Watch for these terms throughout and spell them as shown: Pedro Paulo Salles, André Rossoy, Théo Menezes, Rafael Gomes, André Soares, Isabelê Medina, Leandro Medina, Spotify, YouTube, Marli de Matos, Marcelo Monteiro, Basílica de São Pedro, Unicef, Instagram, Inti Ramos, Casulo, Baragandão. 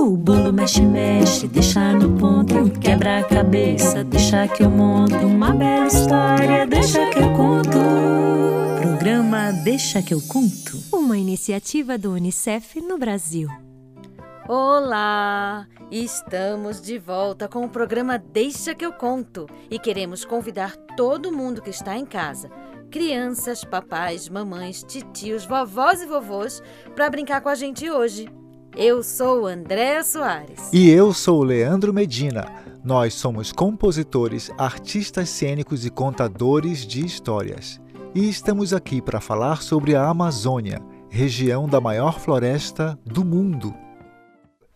O bumbo mexe, mexe, deixa no ponto, quebra a cabeça, deixa que eu monto uma bela história, deixa que eu conto. Programa Deixa que eu conto. Uma iniciativa do Unicef no Brasil. Olá! Estamos de volta com o programa Deixa que eu conto e queremos convidar todo mundo que está em casa, crianças, papais, mamães, titios, vovós e vovôs, para brincar com a gente hoje. Eu sou André Soares. E eu sou Leandro Medina. Nós somos compositores, artistas cênicos e contadores de histórias. E estamos aqui para falar sobre a Amazônia, região da maior floresta do mundo.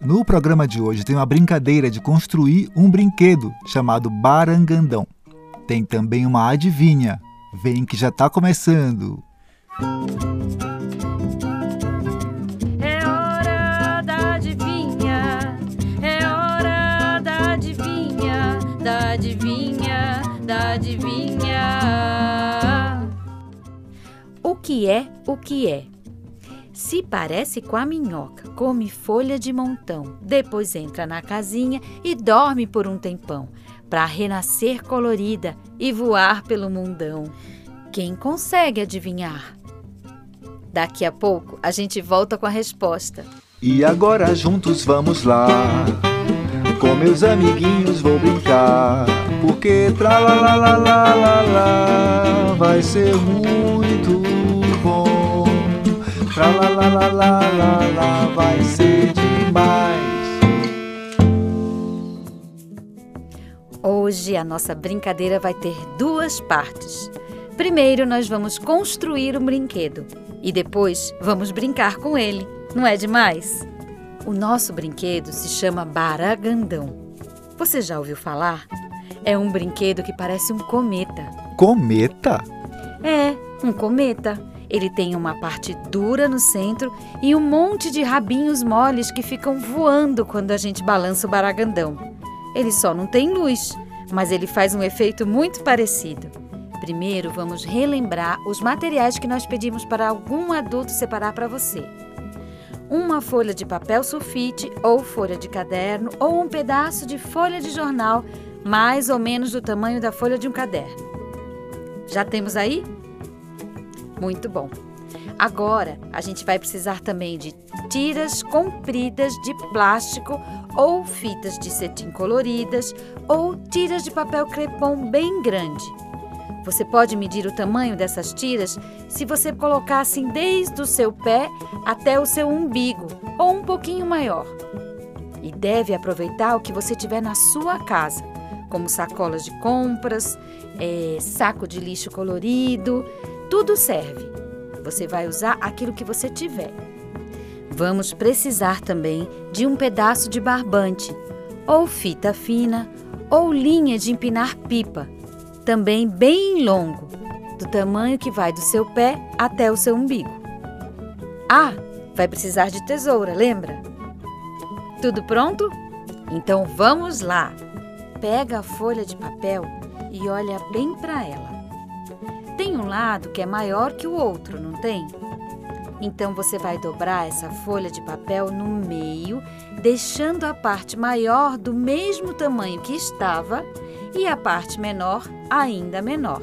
No programa de hoje tem uma brincadeira de construir um brinquedo chamado Baragandão. Tem também uma adivinha. Vem que já está começando. Adivinha. O que é? Se parece com a minhoca, come folha de montão, depois entra na casinha e dorme por um tempão, para renascer colorida e voar pelo mundão. Quem consegue adivinhar? Daqui a pouco a gente volta com a resposta. E agora juntos vamos lá, com meus amiguinhos vou brincar, porque tra la la la la la la vai ser muito bom. Tra la la la la la la vai ser demais. Hoje a nossa brincadeira vai ter duas partes. Primeiro nós vamos construir um brinquedo e depois vamos brincar com ele. Não é demais? O nosso brinquedo se chama Baragandão. Você já ouviu falar? É um brinquedo que parece um cometa. Cometa? É, um cometa. Ele tem uma parte dura no centro e um monte de rabinhos moles que ficam voando quando a gente balança o baragandão. Ele só não tem luz, mas ele faz um efeito muito parecido. Primeiro, vamos relembrar os materiais que nós pedimos para algum adulto separar para você. Uma folha de papel sulfite ou folha de caderno ou um pedaço de folha de jornal, mais ou menos do tamanho da folha de um caderno. Já temos aí? Muito bom! Agora, a gente vai precisar também de tiras compridas de plástico ou fitas de cetim coloridas ou tiras de papel crepom bem grande. Você pode medir o tamanho dessas tiras se você colocar assim desde o seu pé até o seu umbigo, ou um pouquinho maior. E deve aproveitar o que você tiver na sua casa, como sacolas de compras, saco de lixo colorido, tudo serve. Você vai usar aquilo que você tiver. Vamos precisar também de um pedaço de barbante, ou fita fina, ou linha de empinar pipa, também bem longo, do tamanho que vai do seu pé até o seu umbigo. Ah, vai precisar de tesoura, lembra? Tudo pronto? Então vamos lá! Pega a folha de papel e olha bem para ela. Tem um lado que é maior que o outro, não tem? Então você vai dobrar essa folha de papel no meio, deixando a parte maior do mesmo tamanho que estava e a parte menor ainda menor.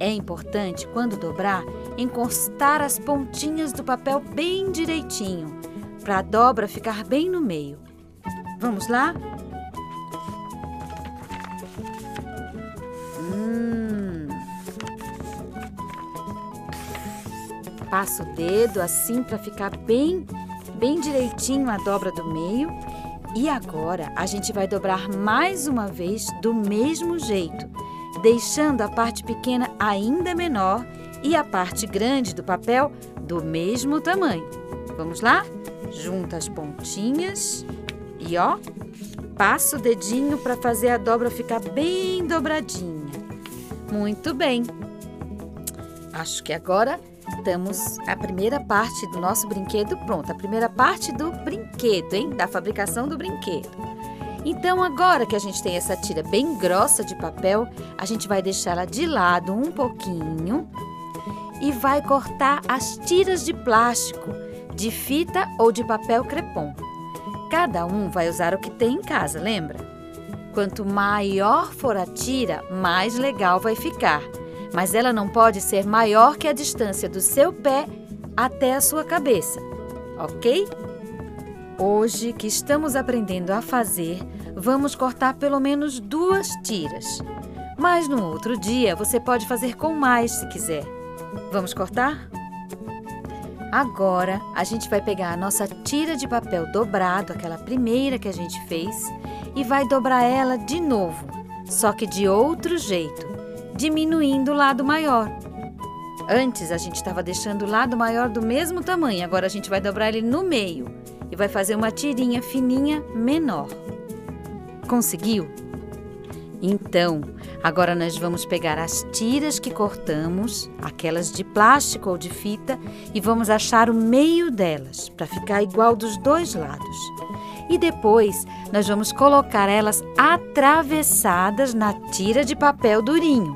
É importante, quando dobrar, encostar as pontinhas do papel bem direitinho, para a dobra ficar bem no meio. Vamos lá? Passa o dedo assim para ficar bem direitinho a dobra do meio. E agora a gente vai dobrar mais uma vez do mesmo jeito, deixando a parte pequena ainda menor e a parte grande do papel do mesmo tamanho. Vamos lá? Junta as pontinhas e ó, passa o dedinho para fazer a dobra ficar bem dobradinha. Muito bem! Acho que agora estamos a primeira parte do nosso brinquedo pronta, a primeira parte do brinquedo, hein? Da fabricação do brinquedo. Então, agora que a gente tem essa tira bem grossa de papel, a gente vai deixá-la de lado um pouquinho e vai cortar as tiras de plástico, de fita ou de papel crepom. Cada um vai usar o que tem em casa, lembra? Quanto maior for a tira, mais legal vai ficar. Mas ela não pode ser maior que a distância do seu pé até a sua cabeça, ok? Hoje, que estamos aprendendo a fazer, vamos cortar pelo menos 2 tiras. Mas no outro dia, você pode fazer com mais se quiser. Vamos cortar? Agora, a gente vai pegar a nossa tira de papel dobrado, aquela primeira que a gente fez, e vai dobrar ela de novo, só que de outro jeito, diminuindo o lado maior. Antes, a gente estava deixando o lado maior do mesmo tamanho, agora a gente vai dobrar ele no meio e vai fazer uma tirinha fininha menor. Conseguiu? Então, agora nós vamos pegar as tiras que cortamos, aquelas de plástico ou de fita, e vamos achar o meio delas, para ficar igual dos 2 lados. E depois, nós vamos colocar elas atravessadas na tira de papel durinho,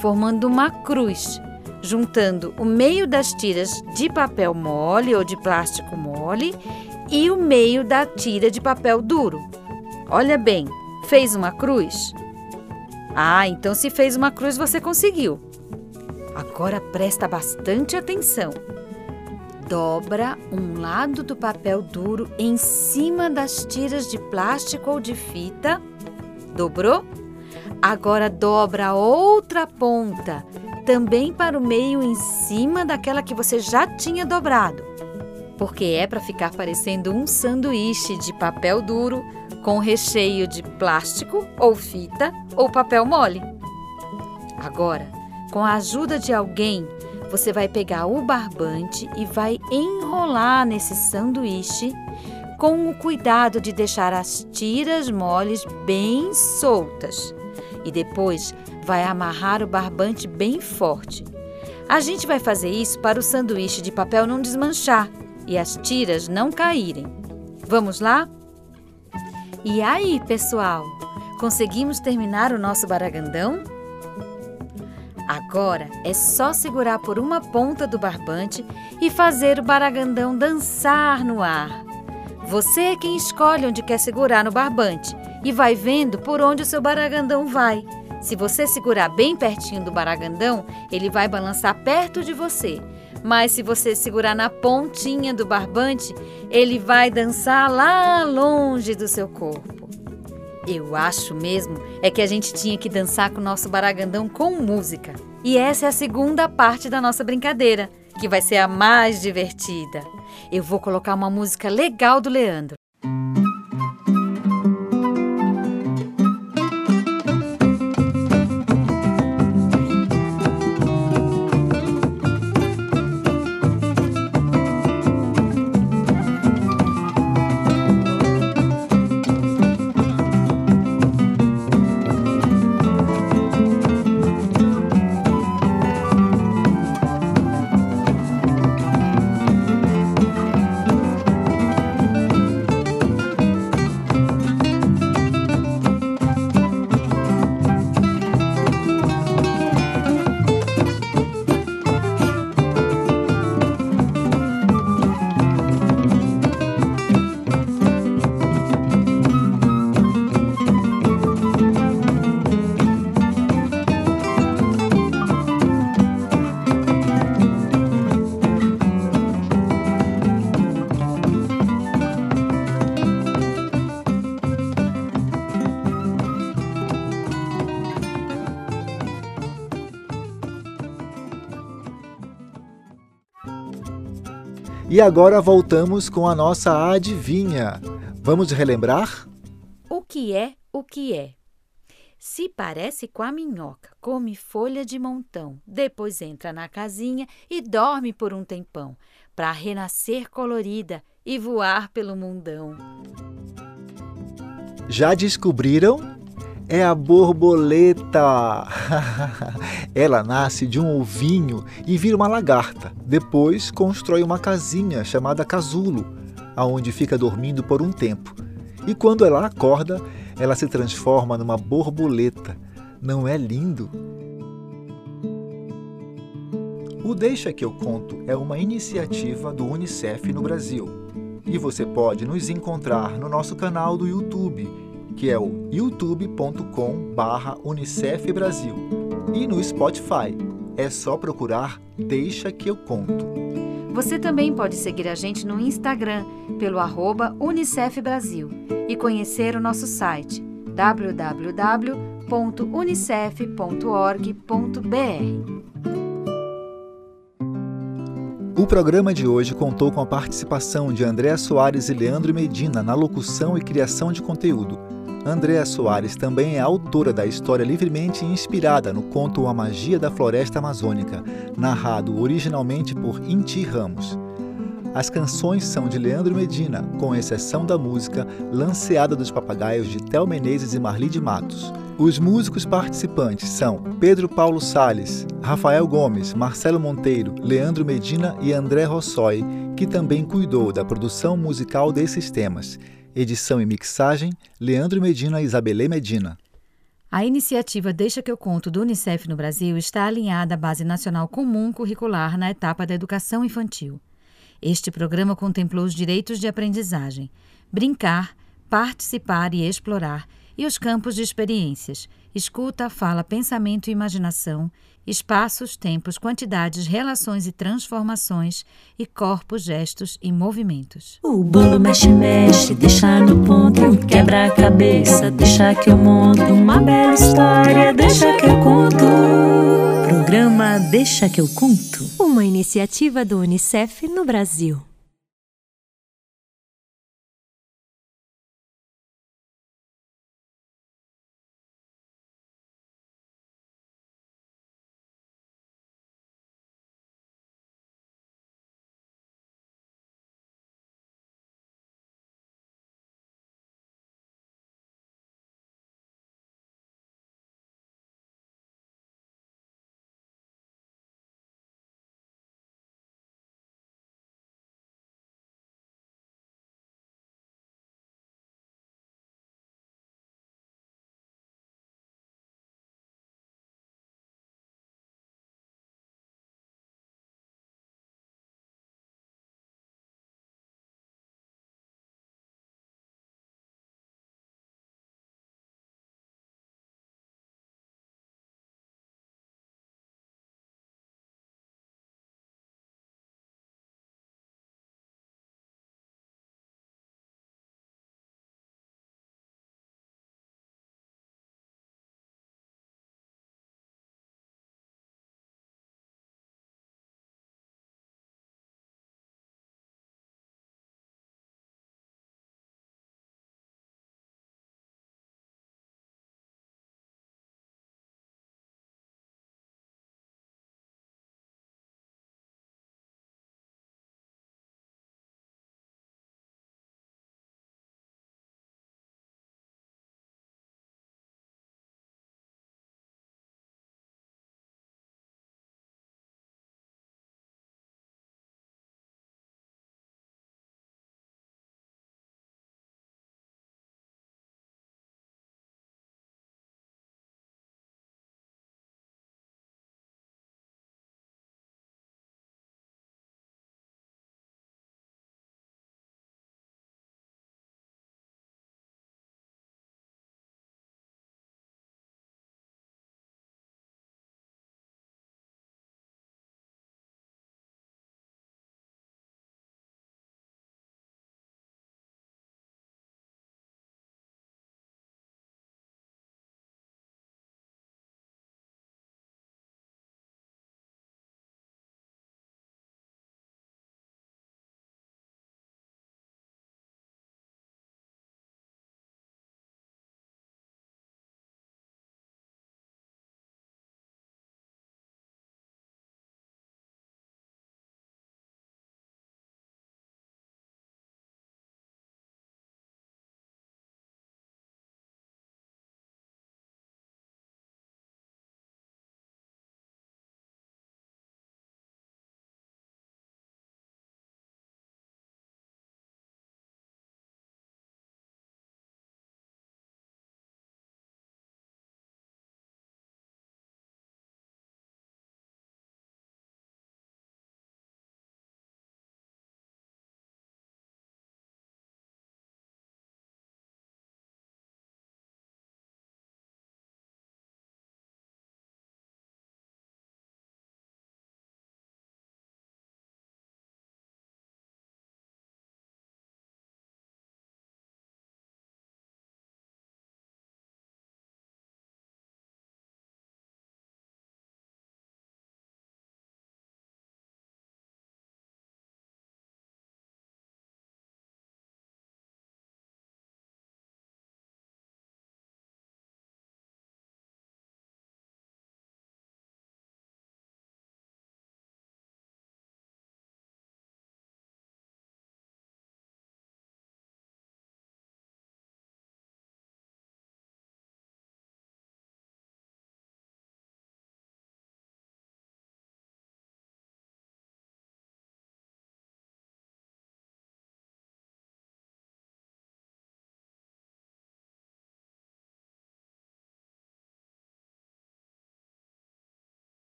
formando uma cruz, juntando o meio das tiras de papel mole ou de plástico mole e o meio da tira de papel duro. Olha bem, fez uma cruz? Ah, então se fez uma cruz você conseguiu. Agora presta bastante atenção. Dobra um lado do papel duro em cima das tiras de plástico ou de fita. Dobrou? Agora dobra outra ponta, também para o meio em cima daquela que você já tinha dobrado, porque é para ficar parecendo um sanduíche de papel duro com recheio de plástico ou fita ou papel mole. Agora, com a ajuda de alguém, você vai pegar o barbante e vai enrolar nesse sanduíche com o cuidado de deixar as tiras moles bem soltas e depois vai amarrar o barbante bem forte. A gente vai fazer isso para o sanduíche de papel não desmanchar e as tiras não caírem. Vamos lá? E aí, pessoal? Conseguimos terminar o nosso baragandão? Agora é só segurar por uma ponta do barbante e fazer o baragandão dançar no ar. Você é quem escolhe onde quer segurar no barbante e vai vendo por onde o seu baragandão vai. Se você segurar bem pertinho do baragandão, ele vai balançar perto de você. Mas se você segurar na pontinha do barbante, ele vai dançar lá longe do seu corpo. Eu acho mesmo é que a gente tinha que dançar com o nosso baragandão com música. E essa é a segunda parte da nossa brincadeira, que vai ser a mais divertida. Eu vou colocar uma música legal do Leandro. E agora voltamos com a nossa adivinha. Vamos relembrar? O que é, o que é? Se parece com a minhoca, come folha de montão, depois entra na casinha e dorme por um tempão, para renascer colorida e voar pelo mundão. Já descobriram? É a borboleta! Ela nasce de um ovinho e vira uma lagarta. Depois constrói uma casinha chamada casulo, aonde fica dormindo por um tempo. E quando ela acorda, ela se transforma numa borboleta. Não é lindo? O Deixa que eu conto é uma iniciativa do Unicef no Brasil. E você pode nos encontrar no nosso canal do YouTube, que é o youtube.com/UnicefBrasil, e no Spotify. É só procurar Deixa Que Eu Conto. Você também pode seguir a gente no Instagram, pelo @UnicefBrasil, e conhecer o nosso site, www.unicef.org.br. O programa de hoje contou com a participação de André Soares e Leandro Medina na locução e criação de conteúdo. André Soares também é autora da história livremente inspirada no conto A Magia da Floresta Amazônica, narrado originalmente por Inti Ramos. As canções são de Leandro Medina, com exceção da música Lanceada dos Papagaios, de Théo Menezes e Marli de Matos. Os músicos participantes são Pedro Paulo Salles, Rafael Gomes, Marcelo Monteiro, Leandro Medina e André Rossoy, que também cuidou da produção musical desses temas. Edição e mixagem, Leandro Medina e Isabelê Medina. A iniciativa Deixa Que Eu Conto do Unicef no Brasil está alinhada à Base Nacional Comum Curricular na etapa da educação infantil. Este programa contemplou os direitos de aprendizagem, brincar, participar e explorar, e os campos de experiências, escuta, fala, pensamento e imaginação, espaços, tempos, quantidades, relações e transformações, e corpos, gestos e movimentos. O bolo mexe, deixa no ponto, quebra a cabeça, deixa que eu monto, uma bela história, deixa que eu conto. Programa Deixa Que Eu Conto, uma iniciativa do Unicef no Brasil.